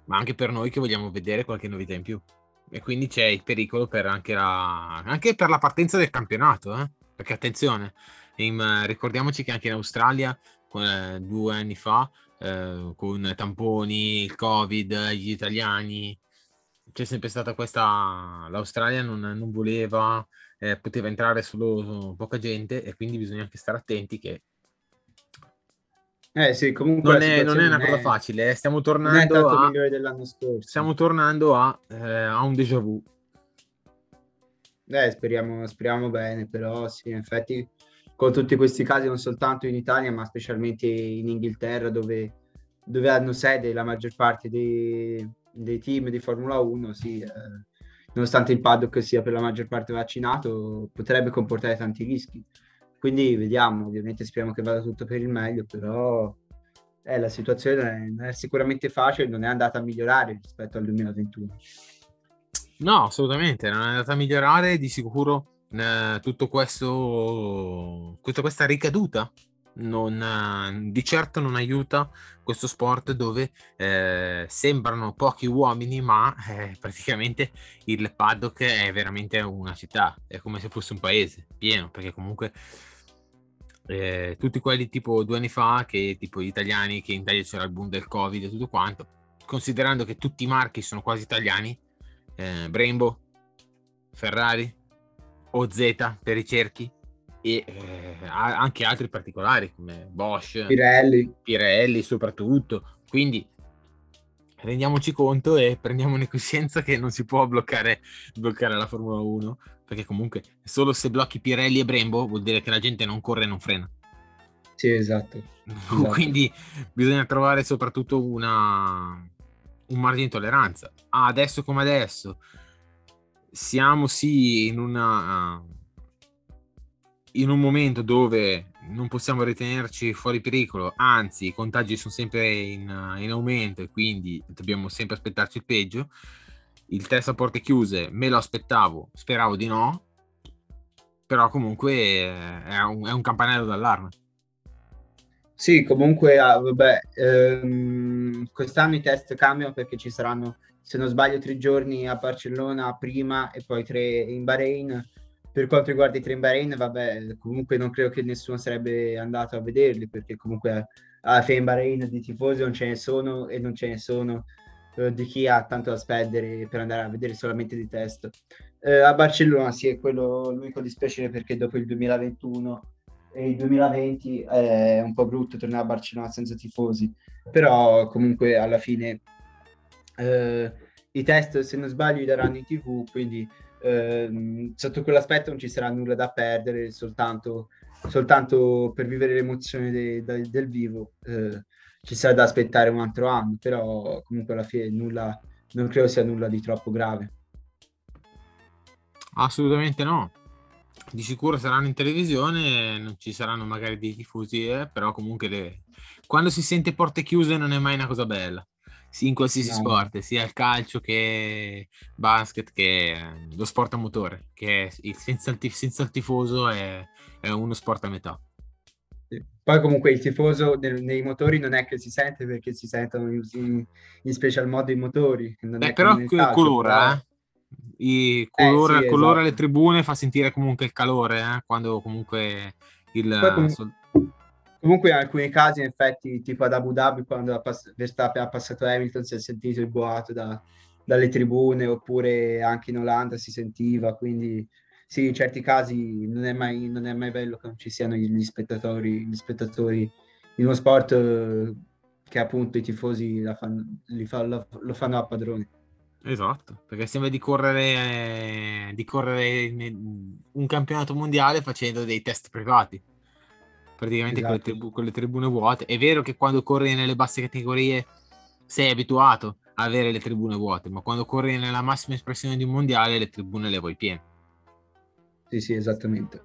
ma anche per noi che vogliamo vedere qualche novità in più. E quindi c'è il pericolo per anche la, anche per la partenza del campionato, eh? Perché attenzione, in, ricordiamoci che anche in Australia eh, due anni fa eh, con tamponi, il Covid, gli italiani, c'è sempre stata questa, l'Australia non, non voleva, eh, poteva entrare solo poca gente, e quindi bisogna anche stare attenti che Eh sì, comunque non è, non è una cosa è, facile, stiamo tornando a dell'anno scorso. Stiamo tornando a, eh, a un déjà vu. Eh, speriamo, speriamo bene, però sì, in effetti con tutti questi casi non soltanto in Italia, ma specialmente in Inghilterra, dove, dove hanno sede la maggior parte dei, dei team di Formula uno, sì, eh, nonostante il paddock sia per la maggior parte vaccinato, potrebbe comportare tanti rischi. Quindi vediamo, ovviamente speriamo che vada tutto per il meglio, però eh, la situazione non è sicuramente facile, non è andata a migliorare rispetto al duemilaventuno. No, assolutamente, non è andata a migliorare, di sicuro eh, tutto questo, tutta questa ricaduta non, di certo non aiuta questo sport dove eh, sembrano pochi uomini, ma eh, praticamente il paddock è veramente una città, è come se fosse un paese pieno, perché comunque... Eh, tutti quelli tipo due anni fa, che tipo gli italiani, che in Italia c'era il boom del Covid e tutto quanto, considerando che tutti i marchi sono quasi italiani, eh, Brembo, Ferrari, O Z per i cerchi, e eh, anche altri particolari come Bosch, Pirelli. Pirelli soprattutto, quindi rendiamoci conto e prendiamone coscienza che non si può bloccare, bloccare la Formula uno, perché comunque solo se blocchi Pirelli e Brembo vuol dire che la gente non corre e non frena. Sì, esatto. esatto. Quindi bisogna trovare soprattutto una, un margine di tolleranza. Ah, adesso come adesso siamo sì in una in un momento dove non possiamo ritenerci fuori pericolo, anzi i contagi sono sempre in, in aumento e quindi dobbiamo sempre aspettarci il peggio. Il test a porte chiuse me lo aspettavo, speravo di no, però comunque è un, è un campanello d'allarme. Sì, comunque ah, vabbè, ehm, quest'anno i test cambiano perché ci saranno, se non sbaglio, tre giorni a Barcellona prima e poi tre in Bahrain. Per quanto riguarda i tre in Bahrain, vabbè, comunque non credo che nessuno sarebbe andato a vederli, perché comunque alla fine in Bahrain di tifosi non ce ne sono e non ce ne sono eh, di chi ha tanto da spendere per andare a vedere solamente dei test. Eh, a Barcellona sì, è quello l'unico dispiacere, perché dopo il duemilaventuno e il duemilaventi è un po' brutto tornare a Barcellona senza tifosi, però comunque alla fine eh, i test, se non sbaglio, li daranno in tivù, quindi Eh, sotto quell'aspetto non ci sarà nulla da perdere, soltanto, soltanto per vivere l'emozione de, de, del vivo eh, ci sarà da aspettare un altro anno, però comunque alla fine nulla, non credo sia nulla di troppo grave. Assolutamente no, di sicuro saranno in televisione, non ci saranno magari dei tifosi, eh, però comunque le... quando si sente porte chiuse non è mai una cosa bella. In qualsiasi no. sport, sia il calcio che basket, che lo sport a motore, che il senza, il tif- senza il tifoso è, è uno sport a metà. Poi comunque il tifoso nel, nei motori non è che si sente, perché si sentono in, in special modo i motori. Non Beh, è però calcio, colora, però... Eh? I, colora, eh, sì, colora esatto. Le tribune, fa sentire comunque il calore, eh? Quando comunque il... Poi, comunque... Sol- Comunque in alcuni casi, in effetti, tipo ad Abu Dhabi, quando pass- Verstappen ha passato Hamilton, si è sentito il boato da, dalle tribune, oppure anche in Olanda si sentiva, quindi sì, in certi casi non è mai, non è mai bello che non ci siano gli spettatori, gli spettatori in uno sport eh, che appunto i tifosi la fan, li fa, la, lo fanno a padrone. Esatto, perché sembra di correre, eh, di correre un campionato mondiale facendo dei test privati. Praticamente esatto. con, le tribu- con le tribune vuote. È vero che quando corri nelle basse categorie sei abituato a avere le tribune vuote, ma quando corri nella massima espressione di un mondiale le tribune le vuoi piene. Sì, sì, esattamente.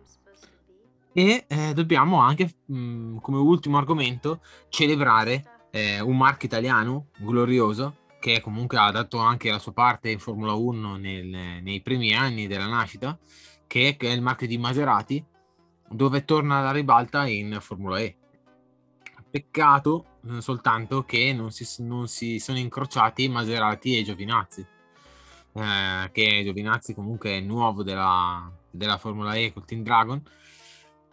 E eh, dobbiamo anche, mh, come ultimo argomento, celebrare eh, un marchio italiano glorioso che comunque ha dato anche la sua parte in Formula uno nel, nei primi anni della nascita, che è il marchio di Maserati, dove torna alla ribalta in Formula E. Peccato eh, soltanto che non si, non si sono incrociati Maserati e Giovinazzi, eh, che Giovinazzi comunque è nuovo della, della Formula E col Team Dragon,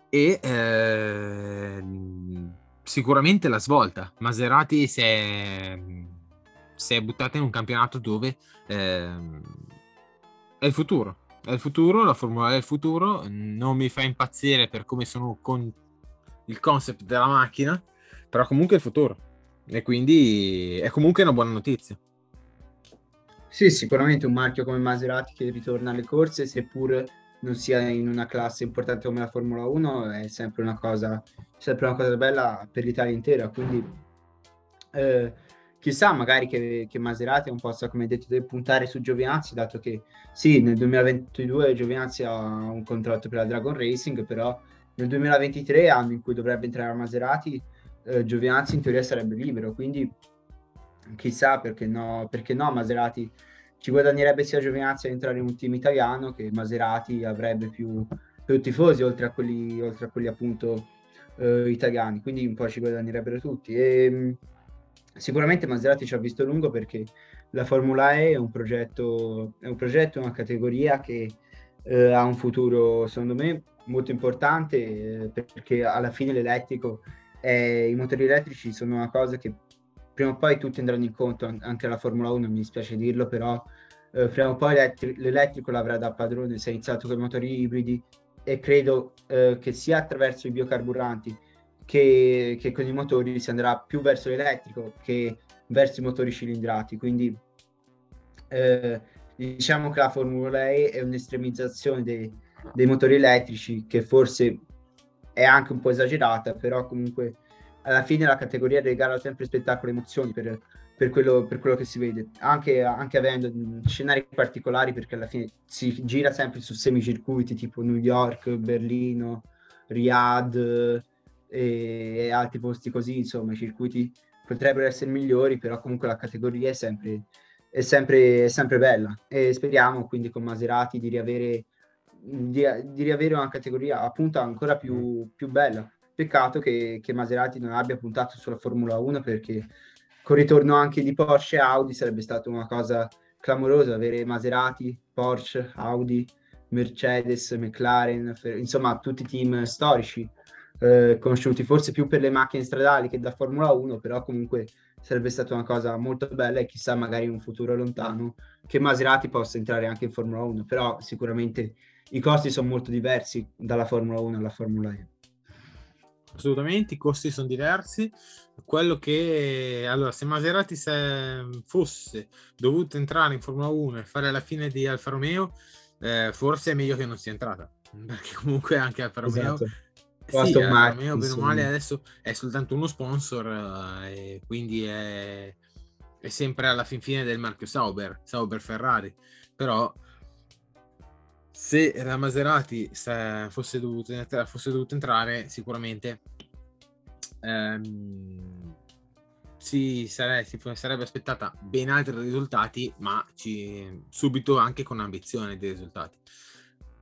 e eh, sicuramente la svolta. Maserati si è, si è buttata in un campionato dove eh, è il futuro, è il futuro, la Formula E è il futuro. Non mi fa impazzire per come sono con il concept della macchina, però comunque è il futuro e quindi è comunque una buona notizia. Sì, sicuramente un marchio come Maserati che ritorna alle corse, seppur non sia in una classe importante come la Formula uno, è sempre una cosa, sempre una cosa bella per l'Italia intera. Quindi eh, chissà, magari che, che Maserati non possa, come detto, puntare su Giovinazzi, dato che sì, nel duemilaventidue Giovinazzi ha un contratto per la Dragon Racing, però nel duemilaventitré, anno in cui dovrebbe entrare a Maserati, eh, Giovinazzi in teoria sarebbe libero, quindi chissà, perché no, perché no Maserati ci guadagnerebbe sia Giovinazzi a entrare in un team italiano, che Maserati avrebbe più, più tifosi oltre a quelli, oltre a quelli appunto eh, italiani, quindi un po' ci guadagnerebbero tutti. E sicuramente Maserati ci ha visto lungo, perché la Formula E è un progetto, è un progetto, una categoria che eh, ha un futuro secondo me molto importante, eh, perché alla fine l'elettrico e i motori elettrici sono una cosa che prima o poi tutti andranno incontro, anche alla Formula uno, mi dispiace dirlo, però eh, prima o poi l'elettri- l'elettrico l'avrà da padrone. Si è iniziato con i motori ibridi e credo eh, che sia attraverso i biocarburanti che, che con i motori si andrà più verso l'elettrico che verso i motori cilindrati, quindi eh, diciamo che la Formula E è un'estremizzazione dei dei motori elettrici, che forse è anche un po' esagerata, però comunque alla fine la categoria regala sempre spettacolo e emozioni per, per, quello, per quello che si vede, anche, anche avendo scenari particolari, perché alla fine si gira sempre su semicircuiti tipo New York, Berlino, Riyadh e, e altri posti così. Insomma, i circuiti potrebbero essere migliori, però comunque la categoria è sempre, è sempre, è sempre bella, e speriamo quindi con Maserati di riavere Di, di riavere una categoria appunto ancora più, più bella. Peccato che, che Maserati non abbia puntato sulla Formula uno, perché col ritorno anche di Porsche e Audi sarebbe stata una cosa clamorosa avere Maserati, Porsche, Audi, Mercedes, McLaren, Fer- insomma tutti i team storici eh, conosciuti forse più per le macchine stradali che da Formula uno, però comunque sarebbe stata una cosa molto bella, e chissà, magari in un futuro lontano che Maserati possa entrare anche in Formula uno, però sicuramente i costi sono molto diversi dalla Formula uno alla Formula E. Assolutamente, i costi sono diversi. Quello che, allora, se Maserati se fosse dovuto entrare in Formula uno e fare la fine di Alfa Romeo, eh, forse è meglio che non sia entrata, perché comunque anche Alfa Romeo, esatto. Sì, Alfa Romeo bene o male adesso è soltanto uno sponsor, eh, e quindi è, è sempre alla fin fine del marchio Sauber, Sauber Ferrari. Però se la Maserati se fosse dovuta fosse dovuto entrare, sicuramente ehm, si, sare, si sarebbe aspettata ben altri risultati, ma ci, subito anche con ambizione dei risultati.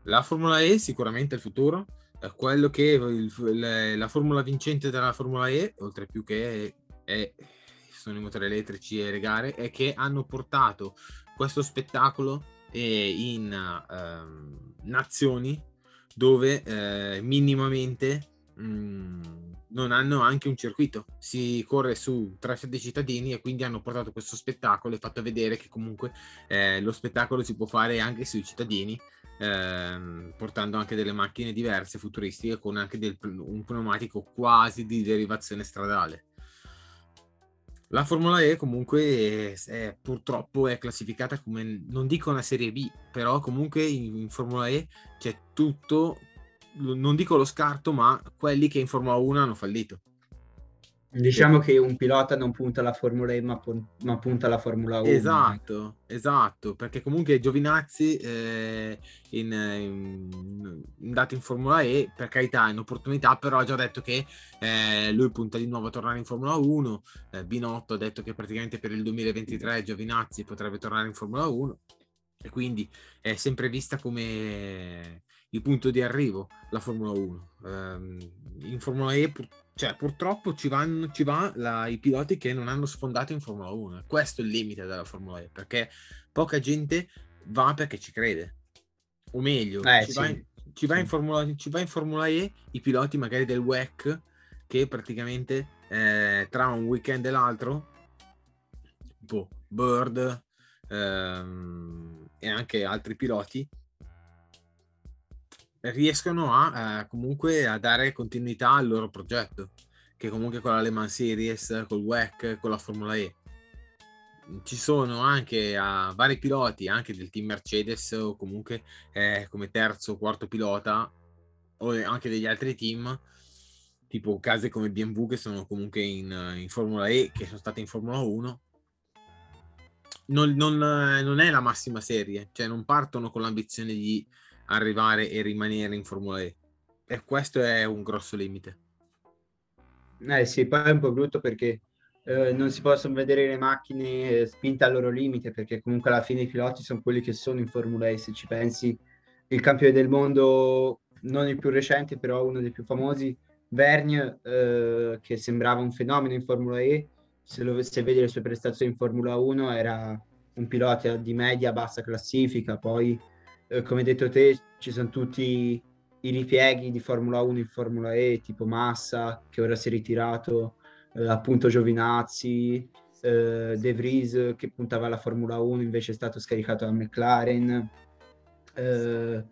La Formula E sicuramente è il futuro, è quello che il, le, la formula vincente della Formula E, oltre più che è, è, sono i motori elettrici e le gare, è che hanno portato questo spettacolo in eh, nazioni dove eh, minimamente mh, non hanno anche un circuito, si corre su tracciati cittadini, e quindi hanno portato questo spettacolo e fatto vedere che comunque eh, lo spettacolo si può fare anche sui cittadini, eh, portando anche delle macchine diverse, futuristiche, con anche del, un pneumatico quasi di derivazione stradale. La Formula E comunque è, è, purtroppo è classificata come, non dico una serie B, però comunque in, in Formula E c'è tutto, non dico lo scarto, ma quelli che in Formula uno hanno fallito. Diciamo che un pilota non punta alla Formula E ma, ma punta alla Formula uno. Esatto, esatto, perché comunque Giovinazzi eh, in, in, andato in Formula E, per carità, è un'opportunità, però ha già detto che eh, lui punta di nuovo a tornare in Formula uno. eh, Binotto ha detto che praticamente per il duemilaventitré Giovinazzi potrebbe tornare in Formula uno e quindi è sempre vista come il punto di arrivo la Formula uno. Eh, in Formula E purtroppo Cioè, purtroppo ci vanno ci va la, i piloti che non hanno sfondato in Formula uno. Questo è il limite della Formula E, perché poca gente va perché ci crede. O meglio, eh, ci, sì. va in, ci, va in Formula, ci va in Formula E i piloti magari del W E C, che praticamente eh, tra un weekend e l'altro, boh, Bird ehm, e anche altri piloti, riescono a eh, comunque a dare continuità al loro progetto, che comunque con la Le Mans Series, col W E C, con la Formula E ci sono anche uh, vari piloti anche del team Mercedes o comunque eh, come terzo o quarto pilota, o anche degli altri team, tipo case come B M W che sono comunque in, in Formula E, che sono state in Formula uno. non, non, non è la massima serie, cioè non partono con l'ambizione di arrivare e rimanere in Formula E, e questo è un grosso limite. Eh sì, poi è un po' brutto perché eh, non si possono vedere le macchine spinte al loro limite, perché comunque alla fine i piloti sono quelli che sono in Formula E. Se ci pensi, il campione del mondo, non il più recente però uno dei più famosi, Vergne, eh, che sembrava un fenomeno in Formula E, se, lo, se vedi le sue prestazioni in Formula uno era un pilota di media bassa classifica. Poi come detto te, ci sono tutti i ripieghi di Formula uno in Formula E, tipo Massa, che ora si è ritirato, eh, appunto Giovinazzi, eh, De Vries, che puntava alla Formula uno, invece è stato scaricato da McLaren, eh,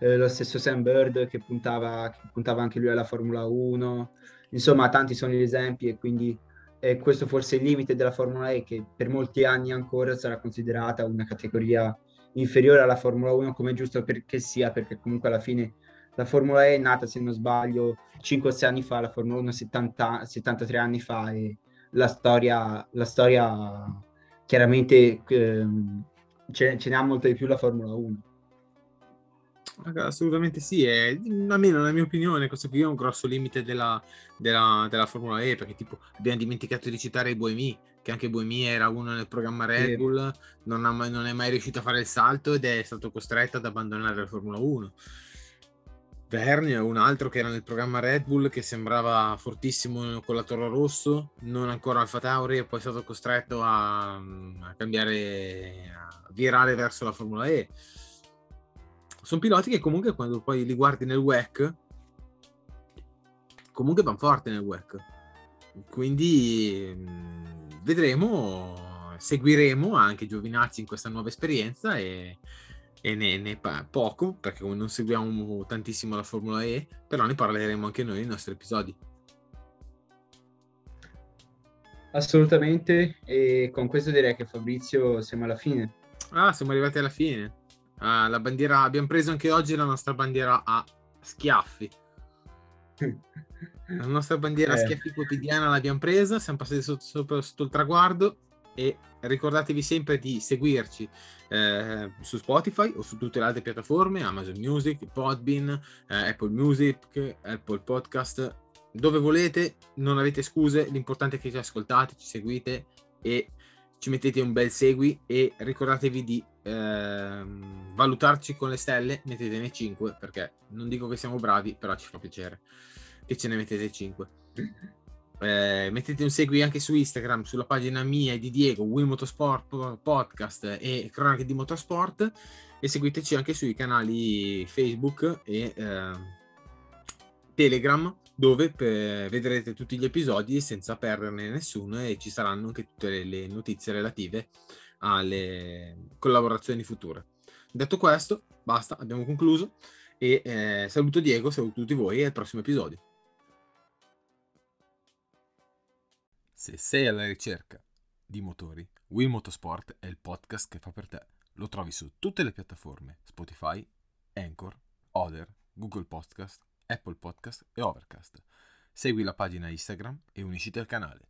eh, lo stesso Sam Bird, che puntava, che puntava anche lui alla Formula uno. Insomma, tanti sono gli esempi, e quindi eh, questo forse è il limite della Formula E, che per molti anni ancora sarà considerata una categoria inferiore alla Formula uno, come è giusto perché sia, perché comunque alla fine la Formula E è nata, se non sbaglio, cinque o sei anni fa, la Formula uno settanta, settantatré anni fa, e la storia, la storia chiaramente ehm, ce, ce ne ha molto di più la Formula uno. Assolutamente sì, è, almeno nella mia opinione questo qui è un grosso limite della, della, della Formula E, perché tipo abbiamo dimenticato di citare i Buemi, che anche Buemi era uno nel programma Red Bull, non, ha mai, non è mai riuscito a fare il salto ed è stato costretto ad abbandonare la Formula uno. Vergne, un altro che era nel programma Red Bull, che sembrava fortissimo con la Toro Rosso, non ancora Alfa Tauri, e poi è stato costretto a, a cambiare, a virare verso la Formula E. Sono piloti che comunque, quando poi li guardi nel W E C, comunque vanno forte nel W E C. Quindi vedremo, seguiremo anche Giovinazzi in questa nuova esperienza, e, e ne, ne poco, perché non seguiamo tantissimo la Formula E, però ne parleremo anche noi nei nostri episodi. Assolutamente, e con questo direi che, Fabrizio, siamo alla fine. Ah, siamo arrivati alla fine. Ah, la bandiera, abbiamo preso anche oggi la nostra bandiera a schiaffi, la nostra bandiera eh. a schiaffi quotidiana l'abbiamo presa, siamo passati sotto, sotto, sotto il traguardo, e ricordatevi sempre di seguirci eh, su Spotify o su tutte le altre piattaforme, Amazon Music, Podbean, eh, Apple Music, Apple Podcast, dove volete, non avete scuse, l'importante è che ci ascoltate, ci seguite e ci mettete un bel segui, e ricordatevi di ehm, valutarci con le stelle, mettetene cinque, perché non dico che siamo bravi, però ci fa piacere che ce ne mettete cinque. Eh, mettete un segui anche su Instagram, sulla pagina mia e di Diego, WeMotorsport Podcast e Cronache di Motorsport, e seguiteci anche sui canali Facebook e eh, Telegram, dove pe- vedrete tutti gli episodi senza perderne nessuno, e ci saranno anche tutte le, le notizie relative alle collaborazioni future. Detto questo, basta, abbiamo concluso, e eh, saluto Diego, saluto tutti voi, e al prossimo episodio. Se sei alla ricerca di motori, WeMotorsport è il podcast che fa per te. Lo trovi su tutte le piattaforme: Spotify, Anchor, Other, Google Podcast, Apple Podcast e Overcast. Segui la pagina Instagram e unisciti al canale.